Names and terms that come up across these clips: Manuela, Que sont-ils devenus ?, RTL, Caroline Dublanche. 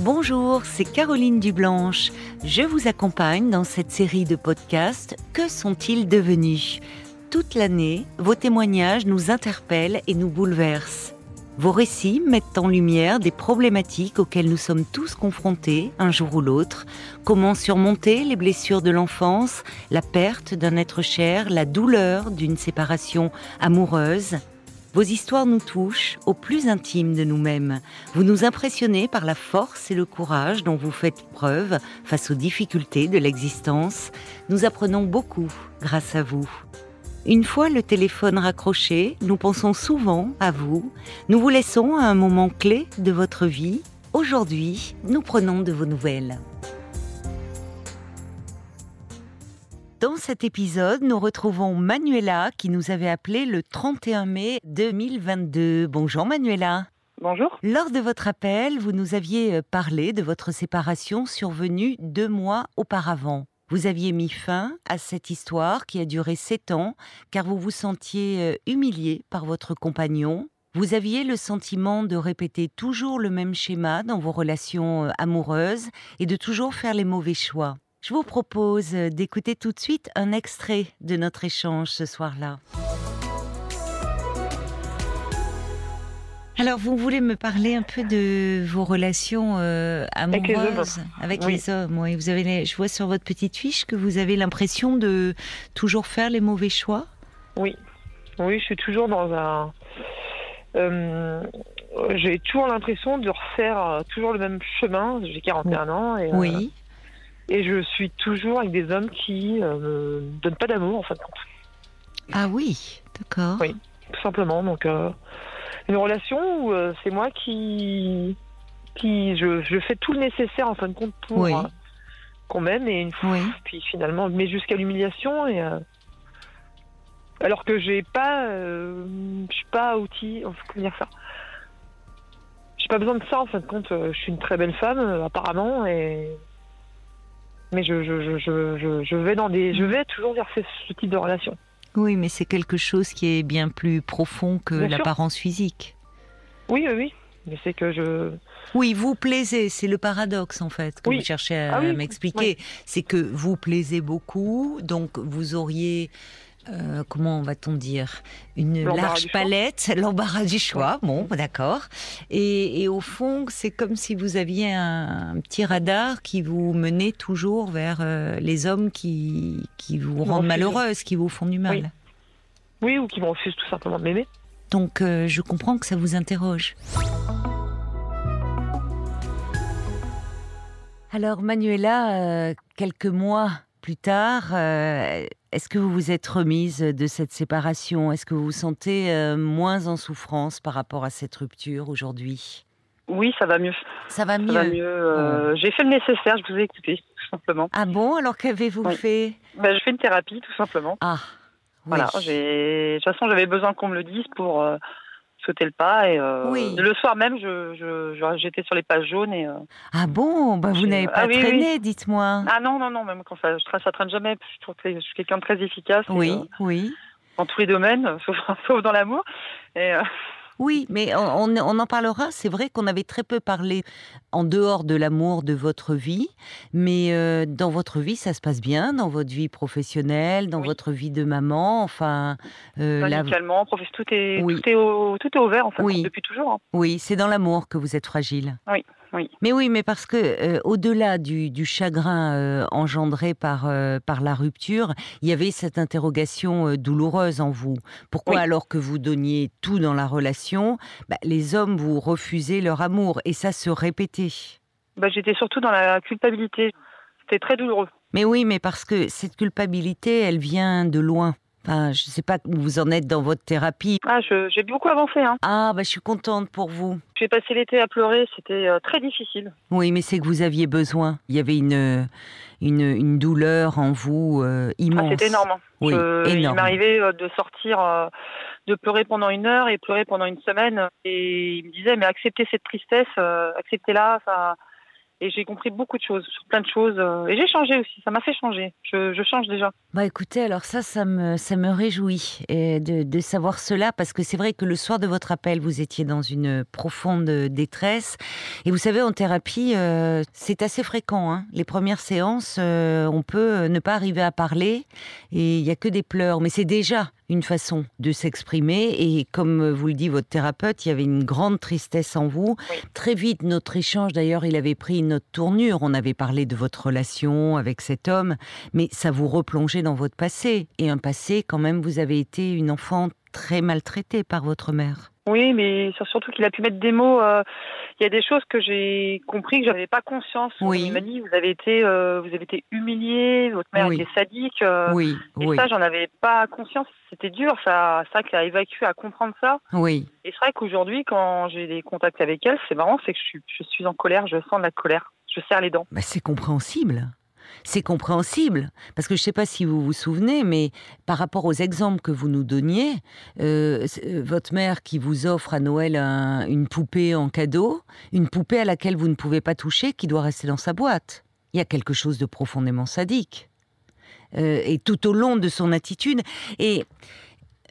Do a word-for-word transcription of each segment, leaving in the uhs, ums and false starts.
Bonjour, c'est Caroline Dublanche. Je vous accompagne dans cette série de podcasts « Que sont-ils devenus ?». Toute l'année, vos témoignages nous interpellent et nous bouleversent. Vos récits mettent en lumière des problématiques auxquelles nous sommes tous confrontés, un jour ou l'autre. Comment surmonter les blessures de l'enfance, la perte d'un être cher, la douleur d'une séparation amoureuse ? Vos histoires nous touchent au plus intime de nous-mêmes. Vous nous impressionnez par la force et le courage dont vous faites preuve face aux difficultés de l'existence. Nous apprenons beaucoup grâce à vous. Une fois le téléphone raccroché, nous pensons souvent à vous. Nous vous laissons à un moment clé de votre vie. Aujourd'hui, nous prenons de vos nouvelles. Dans cet épisode, nous retrouvons Manuela qui nous avait appelé le trente et un mai deux mille vingt-deux. Bonjour Manuela. Bonjour. Lors de votre appel, vous nous aviez parlé de votre séparation survenue deux mois auparavant. Vous aviez mis fin à cette histoire qui a duré sept ans car vous vous sentiez humiliée par votre compagnon. Vous aviez le sentiment de répéter toujours le même schéma dans vos relations amoureuses et de toujours faire les mauvais choix. Je vous propose d'écouter tout de suite un extrait de notre échange ce soir-là. Alors, vous voulez me parler un peu de vos relations euh, amoureuses avec les hommes. Oui. Vous avez les... Je vois sur votre petite fiche que vous avez l'impression de toujours faire les mauvais choix. Oui, oui, je suis toujours dans un... Euh... J'ai toujours l'impression de refaire toujours le même chemin. J'ai quarante et un ans et... Oui. Euh... Et je suis toujours avec des hommes qui ne euh, me donnent pas d'amour, en fin de compte. Ah oui, d'accord. Oui, tout simplement. Donc, euh, une relation où euh, c'est moi qui... qui je, je fais tout le nécessaire, en fin de compte, pour oui. euh, qu'on m'aime. Et une fois, oui. puis finalement, mais jusqu'à l'humiliation. Et, euh, alors que j'ai pas, euh, je suis pas outil... Comment dire ça ? J'ai pas besoin de ça, en fin de compte. Je suis une très belle femme, apparemment, et... Mais je, je, je, je, je, vais dans des, je vais toujours vers ce, ce type de relation. Oui, mais c'est quelque chose qui est bien plus profond que bien l'apparence sûr. Physique. Oui, oui, oui. Mais c'est que je... Oui, vous plaisez, c'est le paradoxe en fait que oui. vous cherchez à ah, oui. m'expliquer. Oui. C'est que vous plaisez beaucoup, donc vous auriez... Euh, comment va-t-on dire ? Une large palette, l'embarras du choix, bon, d'accord. Et, et au fond, c'est comme si vous aviez un, un petit radar qui vous menait toujours vers euh, les hommes qui, qui vous rendent malheureuse, qui vous font du mal. Oui, oui ou qui vous refusent tout simplement de m'aimer. Donc, euh, je comprends que ça vous interroge. Alors, Manuela, euh, quelques mois plus tard... Euh, Est-ce que vous vous êtes remise de cette séparation ? Est-ce que vous vous sentez euh, moins en souffrance par rapport à cette rupture aujourd'hui ? Oui, ça va mieux. Ça va mieux, ça va mieux euh, oh. J'ai fait le nécessaire, je vous ai écouté, tout simplement. Ah bon ? Alors qu'avez-vous oui. fait ? ben, Je fais une thérapie, tout simplement. Ah, oui. Voilà, j'ai... De toute façon, j'avais besoin qu'on me le dise pour euh, sauter le pas. Et, euh, oui. Le soir même, je, je, j'étais sur les pages jaunes. Et, euh, ah bon ? ben, Vous n'avez pas ah, traîné, oui, oui. dites-moi. Ah non, non, non, même quand ça, ça, ça traîne jamais. Je trouve que je suis quelqu'un de très efficace. Oui, et, euh, oui. Dans tous les domaines, sauf, sauf dans l'amour. Et, euh... Oui, mais on, on en parlera. C'est vrai qu'on avait très peu parlé en dehors de l'amour de votre vie, mais euh, dans votre vie, ça se passe bien, dans votre vie professionnelle, dans oui. votre vie de maman, enfin... Euh, Amicalement, la... tout, est, oui. tout, est au, tout est ouvert, en fait, oui. depuis toujours. Hein. Oui, c'est dans l'amour que vous êtes fragile. Oui. Oui. Mais oui, mais parce que euh, au-delà du, du chagrin euh, engendré par euh, par la rupture, il y avait cette interrogation euh, douloureuse en vous. Pourquoi oui. alors que vous donniez tout dans la relation, bah, les hommes vous refusaient leur amour et ça se répétait. Bah, j'étais surtout dans la culpabilité. C'était très douloureux. Mais oui, mais parce que cette culpabilité, elle vient de loin. Enfin, je ne sais pas où vous en êtes dans votre thérapie. Ah, je, j'ai beaucoup avancé. Hein. Ah, bah, je suis contente pour vous. J'ai passé l'été à pleurer, c'était euh, très difficile. Oui, mais c'est que vous aviez besoin. Il y avait une, une, une douleur en vous euh, immense. Ah, c'était énorme. Oui, euh, énorme. Il m'arrivait euh, de sortir, euh, de pleurer pendant une heure et pleurer pendant une semaine. Et il me disait, mais acceptez cette tristesse, euh, acceptez-la, ça... Et j'ai compris beaucoup de choses, sur plein de choses. Et j'ai changé aussi, ça m'a fait changer. Je, je change déjà. Bah écoutez, alors ça, ça me, ça me réjouit euh, de, de savoir cela, parce que c'est vrai que le soir de votre appel, vous étiez dans une profonde détresse. Et vous savez, en thérapie, euh, c'est assez fréquent, hein. Les premières séances, euh, on peut ne pas arriver à parler et il n'y a que des pleurs. Mais c'est déjà une façon de s'exprimer. Et comme vous le dit votre thérapeute, il y avait une grande tristesse en vous. Oui. Très vite, notre échange, d'ailleurs, il avait pris une autre tournure. On avait parlé de votre relation avec cet homme, mais ça vous replongeait dans votre passé. Et un passé, quand même, vous avez été une enfant très maltraitée par votre mère. Oui, mais surtout qu'il a pu mettre des mots. Euh, il y a des choses que j'ai compris, que je n'avais pas conscience. Oui. Il m'a dit, vous avez été, euh, vous avez été humilié, votre mère oui. était sadique. Euh, oui. Et oui. ça, j'en avais pas conscience. C'était dur, ça, ça qui a évacué, à comprendre ça. Oui. Et c'est vrai qu'aujourd'hui, quand j'ai des contacts avec elle, c'est marrant, c'est que je suis, je suis en colère, je sens de la colère, je serre les dents. Bah, c'est compréhensible. C'est compréhensible, parce que je ne sais pas si vous vous souvenez, mais par rapport aux exemples que vous nous donniez, euh, votre mère qui vous offre à Noël un, une poupée en cadeau, une poupée à laquelle vous ne pouvez pas toucher, qui doit rester dans sa boîte. Il y a quelque chose de profondément sadique, euh, et tout au long de son attitude. Et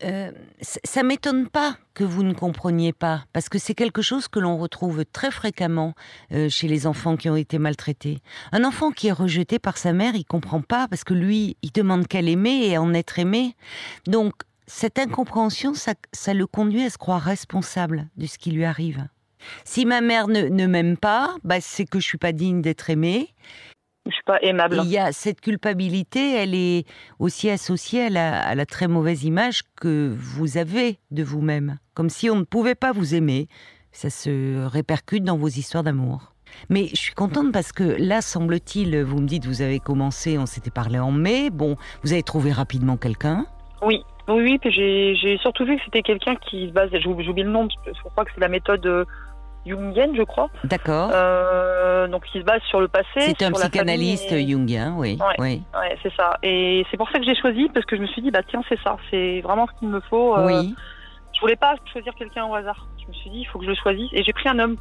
euh, ça ne m'étonne pas que vous ne compreniez pas, parce que c'est quelque chose que l'on retrouve très fréquemment euh, chez les enfants qui ont été maltraités. Un enfant qui est rejeté par sa mère, il comprend pas, parce que lui, il demande qu'à l'aimer et en être aimé. Donc, cette incompréhension, ça, ça le conduit à se croire responsable de ce qui lui arrive. Si ma mère ne, ne m'aime pas, bah, c'est que je suis pas digne d'être aimée. Je suis pas aimable. Il y a cette culpabilité, elle est aussi associée à la, à la très mauvaise image que vous avez de vous-même. Comme si on ne pouvait pas vous aimer. Ça se répercute dans vos histoires d'amour. Mais je suis contente parce que là, semble-t-il, vous me dites, vous avez commencé, on s'était parlé en mai. Bon, vous avez trouvé rapidement quelqu'un ? Oui. Oui, oui, puis j'ai, j'ai surtout vu que c'était quelqu'un qui se basait, j'oublie le nom, je crois que c'est la méthode jungienne, je crois. D'accord. Euh, donc, qui se base sur le passé. C'est un psychanalyste et... jungien, oui. Ouais, oui. Ouais, c'est ça. Et c'est pour ça que j'ai choisi, parce que je me suis dit, bah tiens, c'est ça, c'est vraiment ce qu'il me faut. Euh, oui. Je voulais pas choisir quelqu'un au hasard. Je me suis dit, il faut que je le choisisse. Et j'ai pris un homme.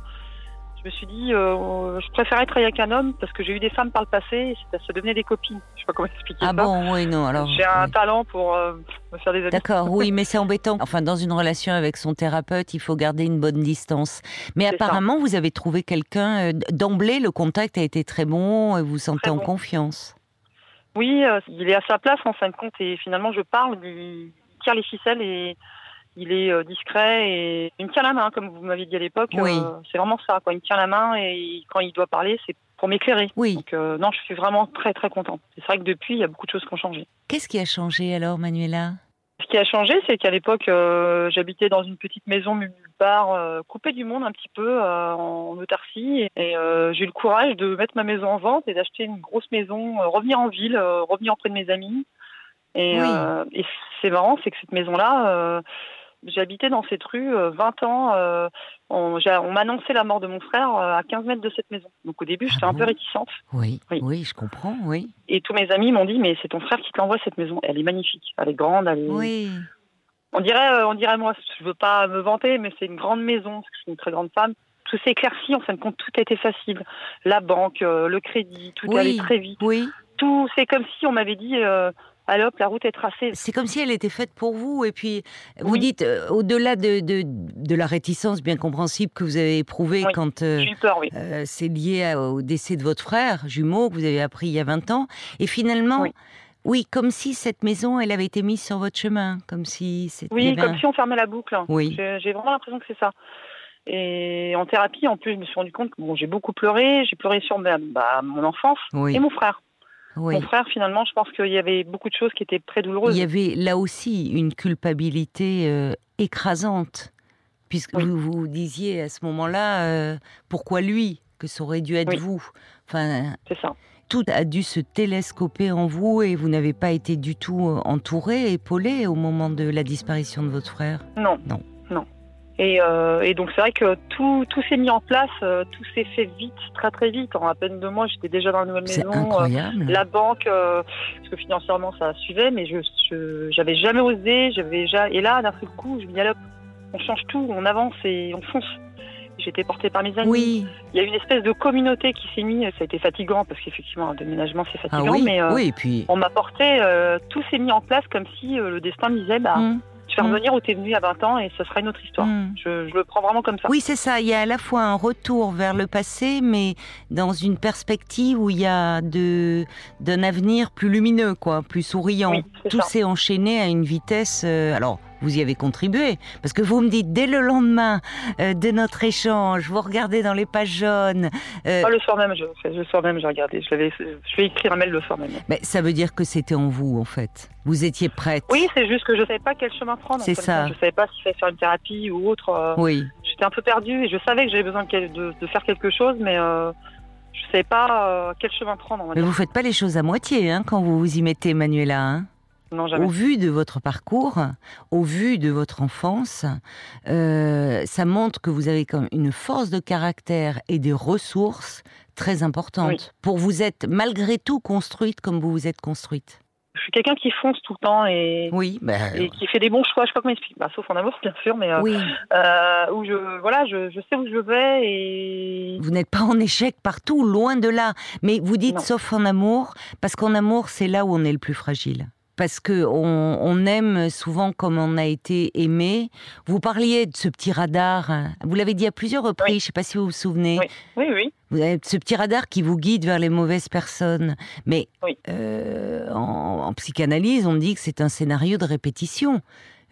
Je me suis dit, euh, je préférais travailler avec un homme, parce que j'ai eu des femmes par le passé, et ça devenait des copines. Je sais pas comment expliquer ah ça. Ah bon, oui, non, alors... J'ai oui. un talent pour euh, me faire des amis. D'accord, oui, mais c'est embêtant. Enfin, dans une relation avec son thérapeute, il faut garder une bonne distance. Mais c'est apparemment, ça. Vous avez trouvé quelqu'un... D'emblée, le contact a été très bon, et vous vous sentez bon. En confiance. Oui, euh, il est à sa place, en fin de compte, et finalement, je parle, il tire les ficelles, et... Il est euh, discret et il me tient la main, comme vous m'aviez dit à l'époque. Oui. Euh, c'est vraiment ça, quoi. Il me tient la main et il, quand il doit parler, c'est pour m'éclairer. Oui. Donc euh, non, je suis vraiment très très contente. C'est vrai que depuis, il y a beaucoup de choses qui ont changé. Qu'est-ce qui a changé alors, Manuela ? Ce qui a changé, c'est qu'à l'époque, euh, j'habitais dans une petite maison nulle part, euh, coupée du monde un petit peu, euh, en autarcie. Et euh, j'ai eu le courage de mettre ma maison en vente et d'acheter une grosse maison, euh, revenir en ville, euh, revenir auprès de mes amis. Et, oui. euh, et c'est marrant, c'est que cette maison-là... Euh, J'habitais dans cette rue euh, vingt ans. Euh, on, on m'annonçait la mort de mon frère euh, à quinze mètres de cette maison. Donc au début, ah j'étais bon un peu réticente. Oui, oui, oui, je comprends, oui. Et tous mes amis m'ont dit, mais c'est ton frère qui t'envoie cette maison. Elle est magnifique, elle est grande, elle est... Oui. On dirait, euh, on dirait moi, je ne veux pas me vanter, mais c'est une grande maison, parce que je suis une très grande femme. Tout s'est éclairci, en fin de compte, tout a été facile. La banque, euh, le crédit, tout oui, allait très vite. Oui. Tout, c'est comme si on m'avait dit... Euh, alors, la route est tracée. C'est comme si elle était faite pour vous. Et puis, vous oui. dites, euh, au-delà de, de, de la réticence bien compréhensible que vous avez éprouvée oui. quand euh, j'ai eu peur, oui. euh, c'est lié à, au décès de votre frère jumeau, que vous avez appris il y a vingt ans. Et finalement, oui, oui comme si cette maison, elle avait été mise sur votre chemin. Comme si c'était oui, comme un... si on fermait la boucle. Oui. J'ai, j'ai vraiment l'impression que c'est ça. Et en thérapie, en plus, je me suis rendu compte que bon, j'ai beaucoup pleuré. J'ai pleuré sur ma, bah, mon enfance oui. et mon frère. Oui. Mon frère, finalement, je pense qu'il y avait beaucoup de choses qui étaient très douloureuses. Il y avait là aussi une culpabilité euh, écrasante, puisque oui. vous vous disiez à ce moment-là euh, pourquoi lui, que ça aurait dû être oui. vous. Enfin, c'est ça. Tout a dû se télescoper en vous et vous n'avez pas été du tout entouré, épaulé au moment de la disparition de votre frère. Non, non, non. Et, euh, et donc c'est vrai que tout, tout s'est mis en place, euh, tout s'est fait vite, très très vite. En à peine deux mois, j'étais déjà dans la nouvelle maison. C'est incroyable. Euh, la banque, euh, parce que financièrement ça suivait, mais je, je j'avais jamais osé, j'avais jamais... Et là, d'un seul coup, je me dis, allez, on change tout, on avance et on fonce. j'étais portée par mes amis. Oui. Il y a eu une espèce de communauté qui s'est mise, ça a été fatigant, parce qu'effectivement, un déménagement, c'est fatigant, ah oui, mais euh, oui, et puis... on m'a portée, euh, tout s'est mis en place comme si euh, le destin me disait, bah, mm. tu vas mm. revenir où tu es venue à vingt ans et ce sera une autre histoire. Mm. Je, je le prends vraiment comme ça. Oui, c'est ça, il y a à la fois un retour vers le passé, mais dans une perspective où il y a de, d'un avenir plus lumineux, quoi, plus souriant. Oui, tout ça s'est enchaîné à une vitesse... Euh, alors, vous y avez contribué, parce que vous me dites dès le lendemain euh, de notre échange, vous regardez dans les pages jaunes. Euh... Oh, le soir même, je, le soir même, j'ai regardé. Je l'avais, je vais écrire un mail le soir même. Mais ça veut dire que c'était en vous, en fait. Vous étiez prête. Oui, c'est juste que je savais pas quel chemin prendre. C'est ça. Je savais pas si j'allais faire une thérapie ou autre. Euh, oui. J'étais un peu perdue et je savais que j'avais besoin de, de, de faire quelque chose, mais. Euh... Je ne savais pas euh, quel chemin prendre. Mais vous ne faites pas les choses à moitié hein, quand vous vous y mettez, Manuela. Hein non, jamais. Au vu de votre parcours, au vu de votre enfance, euh, ça montre que vous avez comme une force de caractère et des ressources très importantes. Oui. Pour vous être malgré tout construite comme vous vous êtes construite. Je suis quelqu'un qui fonce tout le temps et, oui, bah, et qui fait des bons choix. Je ne sais pas comment expliquer, bah, sauf en amour bien sûr, mais euh, oui. euh, où je voilà, je, je sais où je vais et vous n'êtes pas en échec partout, loin de là. Mais vous dites non. Sauf en amour, parce qu'en amour c'est là où on est le plus fragile. Parce que on, on aime souvent comme on a été aimé. Vous parliez de ce petit radar. Vous l'avez dit à plusieurs reprises. Oui. Je ne sais pas si vous vous souvenez. Oui, oui, oui. Vous avez ce petit radar qui vous guide vers les mauvaises personnes. Mais oui. euh, en, en psychanalyse, on dit que c'est un scénario de répétition.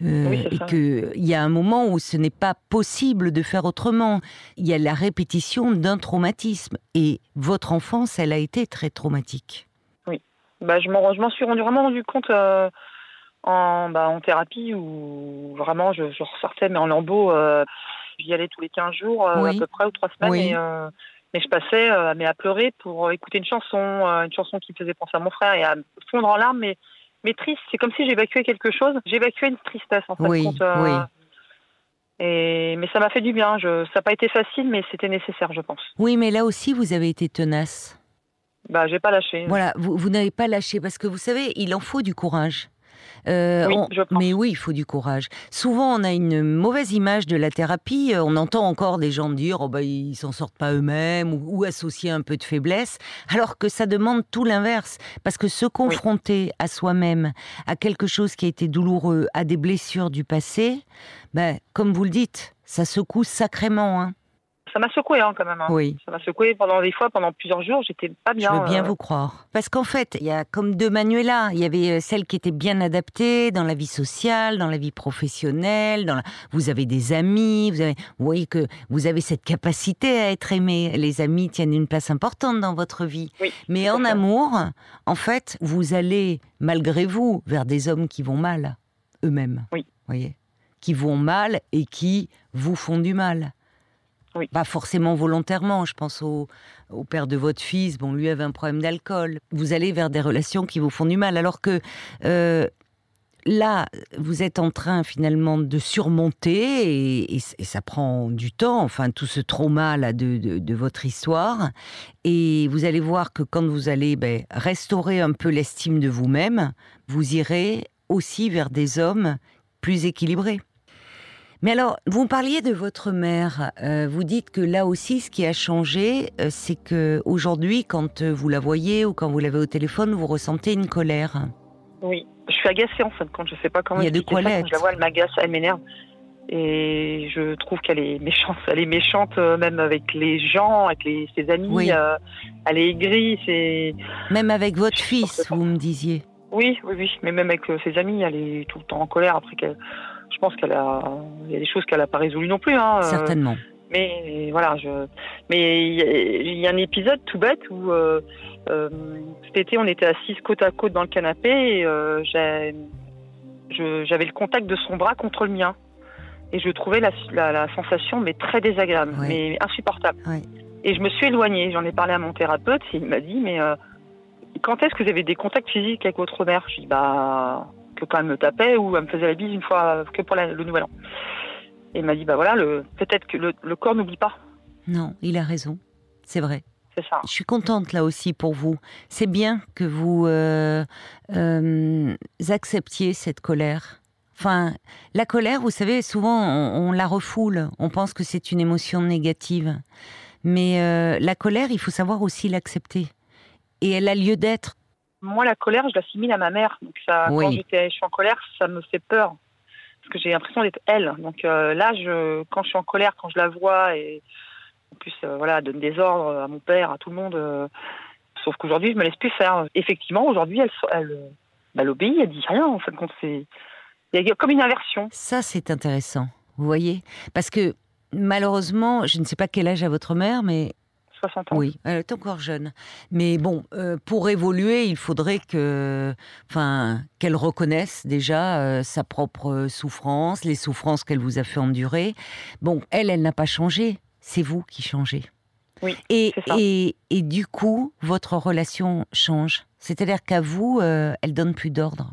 Euh, oui, et qu'il y a un moment où ce n'est pas possible de faire autrement. Il y a la répétition d'un traumatisme. Et votre enfance, elle a été très traumatique. Bah, je, m'en, je m'en suis rendu, vraiment rendu compte euh, en, bah, en thérapie où vraiment je, je ressortais mais en lambeaux. Euh, j'y allais tous les quinze jours euh, oui. à peu près ou trois semaines. Oui. Et, euh, mais je passais euh, mais à pleurer pour écouter une chanson, euh, une chanson qui me faisait penser à mon frère et à fondre en larmes. Mais, mais triste, c'est comme si j'évacuais quelque chose. J'évacuais une tristesse en fait. Oui, compte, euh, oui. Et, mais ça m'a fait du bien. Je, ça n'a pas été facile mais c'était nécessaire je pense. Oui mais là aussi vous avez été tenace. Bah, j'ai pas lâché. Voilà, vous, vous n'avez pas lâché parce que vous savez, il en faut du courage. Euh, oui, on... je pense. Mais oui, il faut du courage. Souvent, on a une mauvaise image de la thérapie. On entend encore des gens dire oh, bah, ils s'en sortent pas eux-mêmes ou, ou associer un peu de faiblesse, alors que ça demande tout l'inverse. Parce que se confronter oui. à soi-même, à quelque chose qui a été douloureux, à des blessures du passé, bah, comme vous le dites, ça secoue sacrément. Hein. Ça m'a secouée hein, quand même. Hein. Oui. Ça m'a secouée pendant des fois, pendant plusieurs jours, j'étais pas bien. Je veux bien euh... vous croire. Parce qu'en fait, il y a comme deux Manuela. Il y avait celle qui était bien adaptée dans la vie sociale, dans la vie professionnelle. Dans la... Vous avez des amis, vous, avez... vous voyez que vous avez cette capacité à être aimée. Les amis tiennent une place importante dans votre vie. Oui, mais en amour, en fait, vous allez, malgré vous, vers des hommes qui vont mal, eux-mêmes. Oui. Voyez, qui vont mal et qui vous font du mal. Oui. Pas forcément volontairement, je pense au, au père de votre fils, bon, lui avait un problème d'alcool. Vous allez vers des relations qui vous font du mal, alors que euh, là, vous êtes en train finalement de surmonter, et, et, et ça prend du temps, enfin tout ce trauma là de, de, de votre histoire, et vous allez voir que quand vous allez ben, restaurer un peu l'estime de vous-même, vous irez aussi vers des hommes plus équilibrés. Mais alors, vous parliez de votre mère. Euh, vous dites que là aussi, ce qui a changé, euh, c'est que aujourd'hui, quand vous la voyez ou quand vous l'avez au téléphone, vous ressentez une colère. Oui, je suis agacée en fait. Quand je sais pas comment. Il y a de quoi l'être. Quand je la vois, elle m'agace, elle m'énerve, et je trouve qu'elle est méchante. Elle est méchante euh, même avec les gens, avec les, ses amis. Oui. Euh, elle est aigrie. C'est... Même avec votre je fils, vous me disiez. Oui, oui, oui, mais même avec euh, ses amis, elle est tout le temps en colère après qu'elle. Je pense qu'elle a, il y a des choses qu'elle n'a pas résolues non plus. Hein. Certainement. Mais voilà, je, mais il y, y a un épisode tout bête où euh, euh, cet été on était assis côte à côte dans le canapé et euh, j'ai, je, j'avais le contact de son bras contre le mien et je trouvais la, la, la sensation mais très désagréable, ouais. mais insupportable. Ouais. Et je me suis éloignée. J'en ai parlé à mon thérapeute et il m'a dit mais euh, quand est-ce que vous avez des contacts physiques avec votre mère ? Je dis bah. Que quand elle me tapait ou elle me faisait la bise une fois que pour la, le nouvel an. Et il m'a dit bah voilà le, peut-être que le, le corps n'oublie pas. Non, il a raison, c'est vrai. C'est ça. Je suis contente là aussi pour vous. C'est bien que vous euh, euh, acceptiez cette colère. Enfin, la colère, vous savez, souvent, on, on la refoule. On pense que c'est une émotion négative. Mais euh, la colère, il faut savoir aussi l'accepter. Et elle a lieu d'être. Moi, la colère, je l'assimile à ma mère. Donc ça, oui. Quand j'étais, je suis en colère, ça me fait peur. Parce que j'ai l'impression d'être elle. Donc euh, là, je, quand je suis en colère, quand je la vois, et en plus, euh, voilà, donne des ordres à mon père, à tout le monde. Euh, sauf qu'aujourd'hui, je me laisse plus faire. Effectivement, aujourd'hui, elle, elle, elle obéit, elle dit rien. En fait, quand c'est... Il y a comme une inversion. Ça, c'est intéressant, vous voyez. Parce que, malheureusement, je ne sais pas quel âge a votre mère, mais... soixante ans. Oui, elle est encore jeune. Mais bon, euh, pour évoluer, il faudrait que, enfin, qu'elle reconnaisse déjà euh, sa propre souffrance, les souffrances qu'elle vous a fait endurer. Bon, elle, elle n'a pas changé. C'est vous qui changez. Oui, et, c'est ça. Et, et du coup, votre relation change. C'est-à-dire qu'à vous, euh, elle donne plus d'ordre.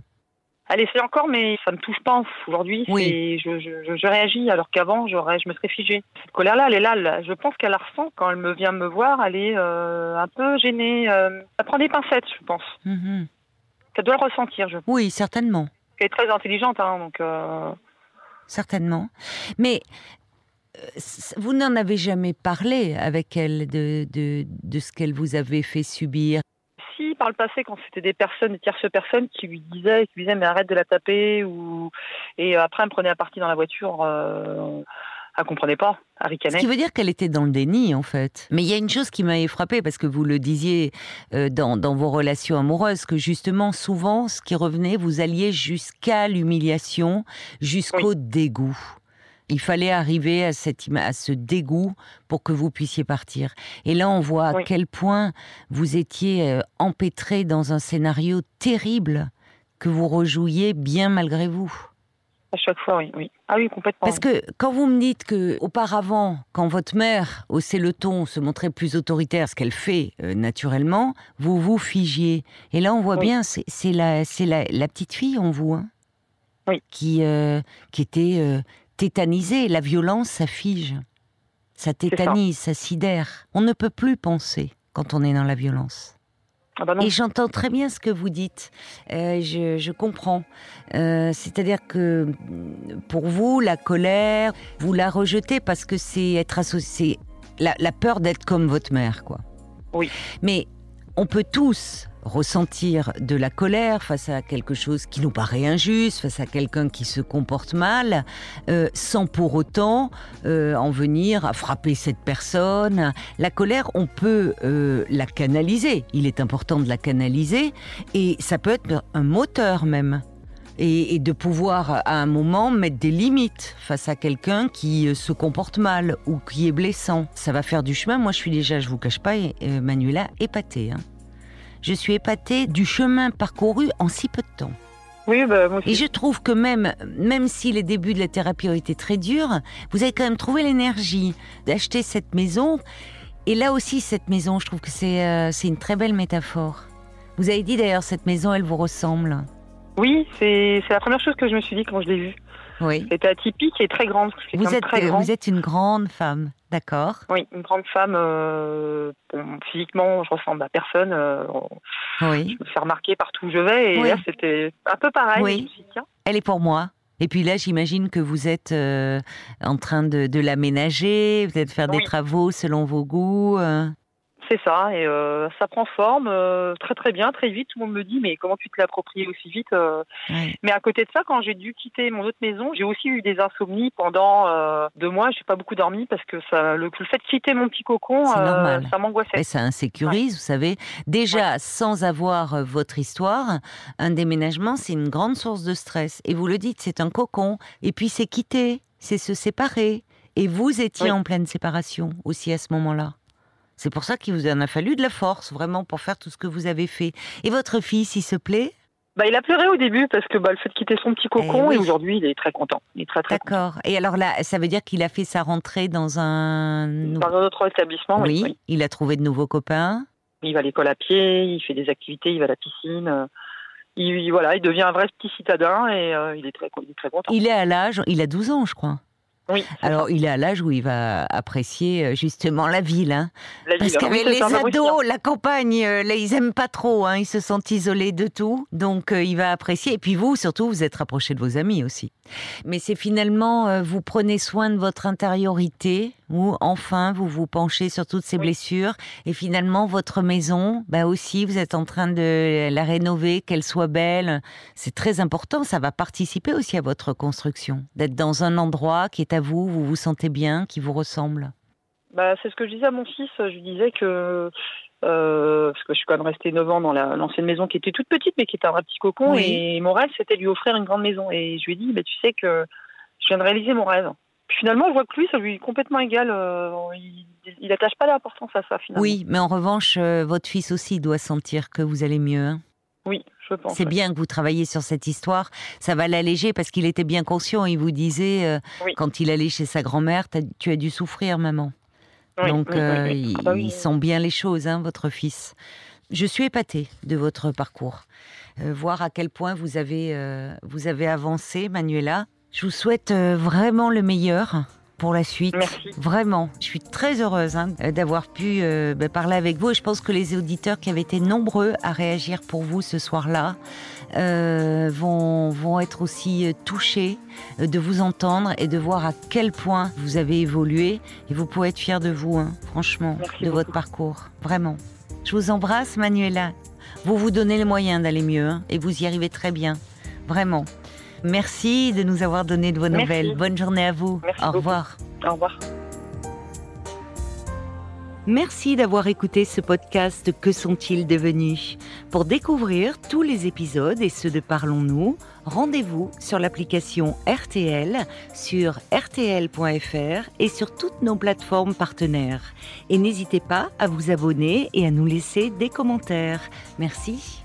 Elle essaie encore, mais ça ne me touche pas aujourd'hui. Oui. C'est, je, je, je réagis, alors qu'avant, j'aurais, je me serais figée. Cette colère-là, elle est là, là. Je pense qu'elle la ressent quand elle me vient me voir. Elle est euh, un peu gênée. Euh, elle prend des pincettes, je pense. Mm-hmm. Elle doit le ressentir, je pense. Oui, certainement. Elle est très intelligente, hein, donc... Euh... Certainement. Mais euh, vous n'en avez jamais parlé avec elle de, de, de ce qu'elle vous avait fait subir. Par le passé, quand c'était des personnes, des tierces personnes qui lui disaient, qui lui disaient mais arrête de la taper, ou... et après elle me prenait à partie dans la voiture, euh... elle comprenait pas, elle ricanait. Ce qui veut dire qu'elle était dans le déni en fait. Mais il y a une chose qui m'avait frappée, parce que vous le disiez euh, dans, dans vos relations amoureuses, que justement souvent ce qui revenait, vous alliez jusqu'à l'humiliation, jusqu'au oui. dégoût. Il fallait arriver à, cette, à ce dégoût pour que vous puissiez partir. Et là, on voit oui. à quel point vous étiez empêtré dans un scénario terrible que vous rejouiez bien malgré vous. À chaque fois, oui. oui. Ah oui, complètement. Parce que quand vous me dites qu'auparavant, quand votre mère haussait le ton, se montrait plus autoritaire, ce qu'elle fait euh, naturellement, vous vous figiez. Et là, on voit oui. bien, c'est, c'est, la, c'est la, la petite fille en vous, hein, oui. qui, euh, qui était... Euh, tétanisé, la violence, ça fige, ça tétanise, ça. ça sidère. On ne peut plus penser quand on est dans la violence. Ah bah non. Et j'entends très bien ce que vous dites, euh, je, je comprends. Euh, c'est-à-dire que pour vous, la colère, vous la rejetez parce que c'est être associé, la, la peur d'être comme votre mère, quoi. Oui. Mais on peut tous ressentir de la colère face à quelque chose qui nous paraît injuste, face à quelqu'un qui se comporte mal, euh, sans pour autant euh, en venir à frapper cette personne. La colère, on peut euh, la canaliser. Il est important de la canaliser et ça peut être un moteur même. Et, et de pouvoir à un moment mettre des limites face à quelqu'un qui se comporte mal ou qui est blessant. Ça va faire du chemin. Moi, je suis déjà, je vous cache pas, euh, Manuela, épatée, hein. Je suis épatée du chemin parcouru en si peu de temps. Oui, bah, moi aussi. Et je trouve que même, même si les débuts de la thérapie ont été très durs, vous avez quand même trouvé l'énergie d'acheter cette maison. Et là aussi, cette maison, je trouve que c'est, euh, c'est une très belle métaphore. Vous avez dit d'ailleurs, cette maison, elle vous ressemble. Oui, c'est, c'est la première chose que je me suis dit quand je l'ai vue. Oui. C'était atypique et très grande. Vous êtes, très grand. Vous êtes une grande femme, d'accord ? Oui, une grande femme. Euh, bon, physiquement, je ressemble à personne. Euh, oui. Je me fais remarquer partout où je vais. Et oui. là, c'était un peu pareil. Oui. Je me suis dit, tiens. Elle est pour moi. Et puis là, j'imagine que vous êtes euh, en train de, de l'aménager, vous êtes faire oui. des travaux selon vos goûts. Euh... C'est ça, et euh, ça prend forme euh, très très bien, très vite. Tout le monde me dit, mais comment tu te l'as approprié aussi vite euh... oui. Mais à côté de ça, quand j'ai dû quitter mon autre maison, j'ai aussi eu des insomnies pendant euh, deux mois. Je n'ai pas beaucoup dormi parce que ça, le, le fait de quitter mon petit cocon, euh, ça m'angoissait. Mais ça insécurise, ouais. vous savez. Déjà, ouais. sans avoir votre histoire, un déménagement, c'est une grande source de stress. Et vous le dites, c'est un cocon. Et puis, c'est quitter, c'est se séparer. Et vous étiez oui. en pleine séparation aussi à ce moment-là. C'est pour ça qu'il vous en a fallu de la force, vraiment, pour faire tout ce que vous avez fait. Et votre fils, il se plaît ? Bah, il a pleuré au début, parce que bah, le fait de quitter son petit cocon, eh oui. et aujourd'hui, il est très content. Il est très, très D'accord. content. Et alors là, ça veut dire qu'il a fait sa rentrée dans un... Dans un autre établissement, oui. oui. Il a trouvé de nouveaux copains. Il va à l'école à pied, il fait des activités, il va à la piscine... Il, voilà, il devient un vrai petit citadin, et euh, il, est très, il est très content. Il est à l'âge... Il a douze ans, je crois. Oui. Alors, il est à l'âge où il va apprécier justement la ville. Hein. La Parce qu'avec les ados, la campagne, euh, là, ils n'aiment pas trop. Hein. Ils se sentent isolés de tout. Donc, euh, il va apprécier. Et puis vous, surtout, vous êtes rapprochés de vos amis aussi. Mais c'est finalement, euh, vous prenez soin de votre intériorité, où enfin, vous vous penchez sur toutes ces oui. blessures. Et finalement, votre maison, bah aussi, vous êtes en train de la rénover, qu'elle soit belle. C'est très important. Ça va participer aussi à votre construction. D'être dans un endroit qui est à vous, vous vous sentez bien, qui vous ressemble. Bah, c'est ce que je disais à mon fils. Je lui disais que... Euh, parce que je suis quand même restée neuf ans dans la, l'ancienne maison qui était toute petite mais qui était un vrai petit cocon oui. et mon rêve c'était de lui offrir une grande maison et je lui ai dit bah, tu sais que je viens de réaliser mon rêve. Puis finalement on voit que lui ça lui est complètement égal, euh, il n'attache pas d'importance à ça finalement. Oui, mais en revanche euh, votre fils aussi doit sentir que vous allez mieux hein. Oui, je pense. C'est ouais. bien que vous travaillez sur cette histoire, ça va l'alléger parce qu'il était bien conscient, il vous disait euh, oui. quand il allait chez sa grand-mère tu as dû souffrir maman. Donc, oui, euh, oui, oui. Il, ah, oui. il sent bien les choses, hein, votre fils. Je suis épatée de votre parcours. Euh, voir à quel point vous avez, euh, vous avez avancé, Manuela. Je vous souhaite euh, vraiment le meilleur pour la suite. Merci. Vraiment, je suis très heureuse hein, d'avoir pu euh, bah, parler avec vous. Et je pense que les auditeurs qui avaient été nombreux à réagir pour vous ce soir-là euh, vont, vont être aussi touchés de vous entendre et de voir à quel point vous avez évolué. Et vous pouvez être fiers de vous, hein, franchement, Merci de beaucoup. Votre parcours. Vraiment. Je vous embrasse, Manuela. Vous vous donnez les moyens d'aller mieux hein, et vous y arrivez très bien. Vraiment. Merci de nous avoir donné de vos Merci. Nouvelles. Bonne journée à vous. Merci Au revoir. Beaucoup. Au revoir. Merci d'avoir écouté ce podcast Que sont-ils devenus ? Pour découvrir tous les épisodes et ceux de Parlons-nous, rendez-vous sur l'application R T L, sur r t l point f r et sur toutes nos plateformes partenaires. Et n'hésitez pas à vous abonner et à nous laisser des commentaires. Merci.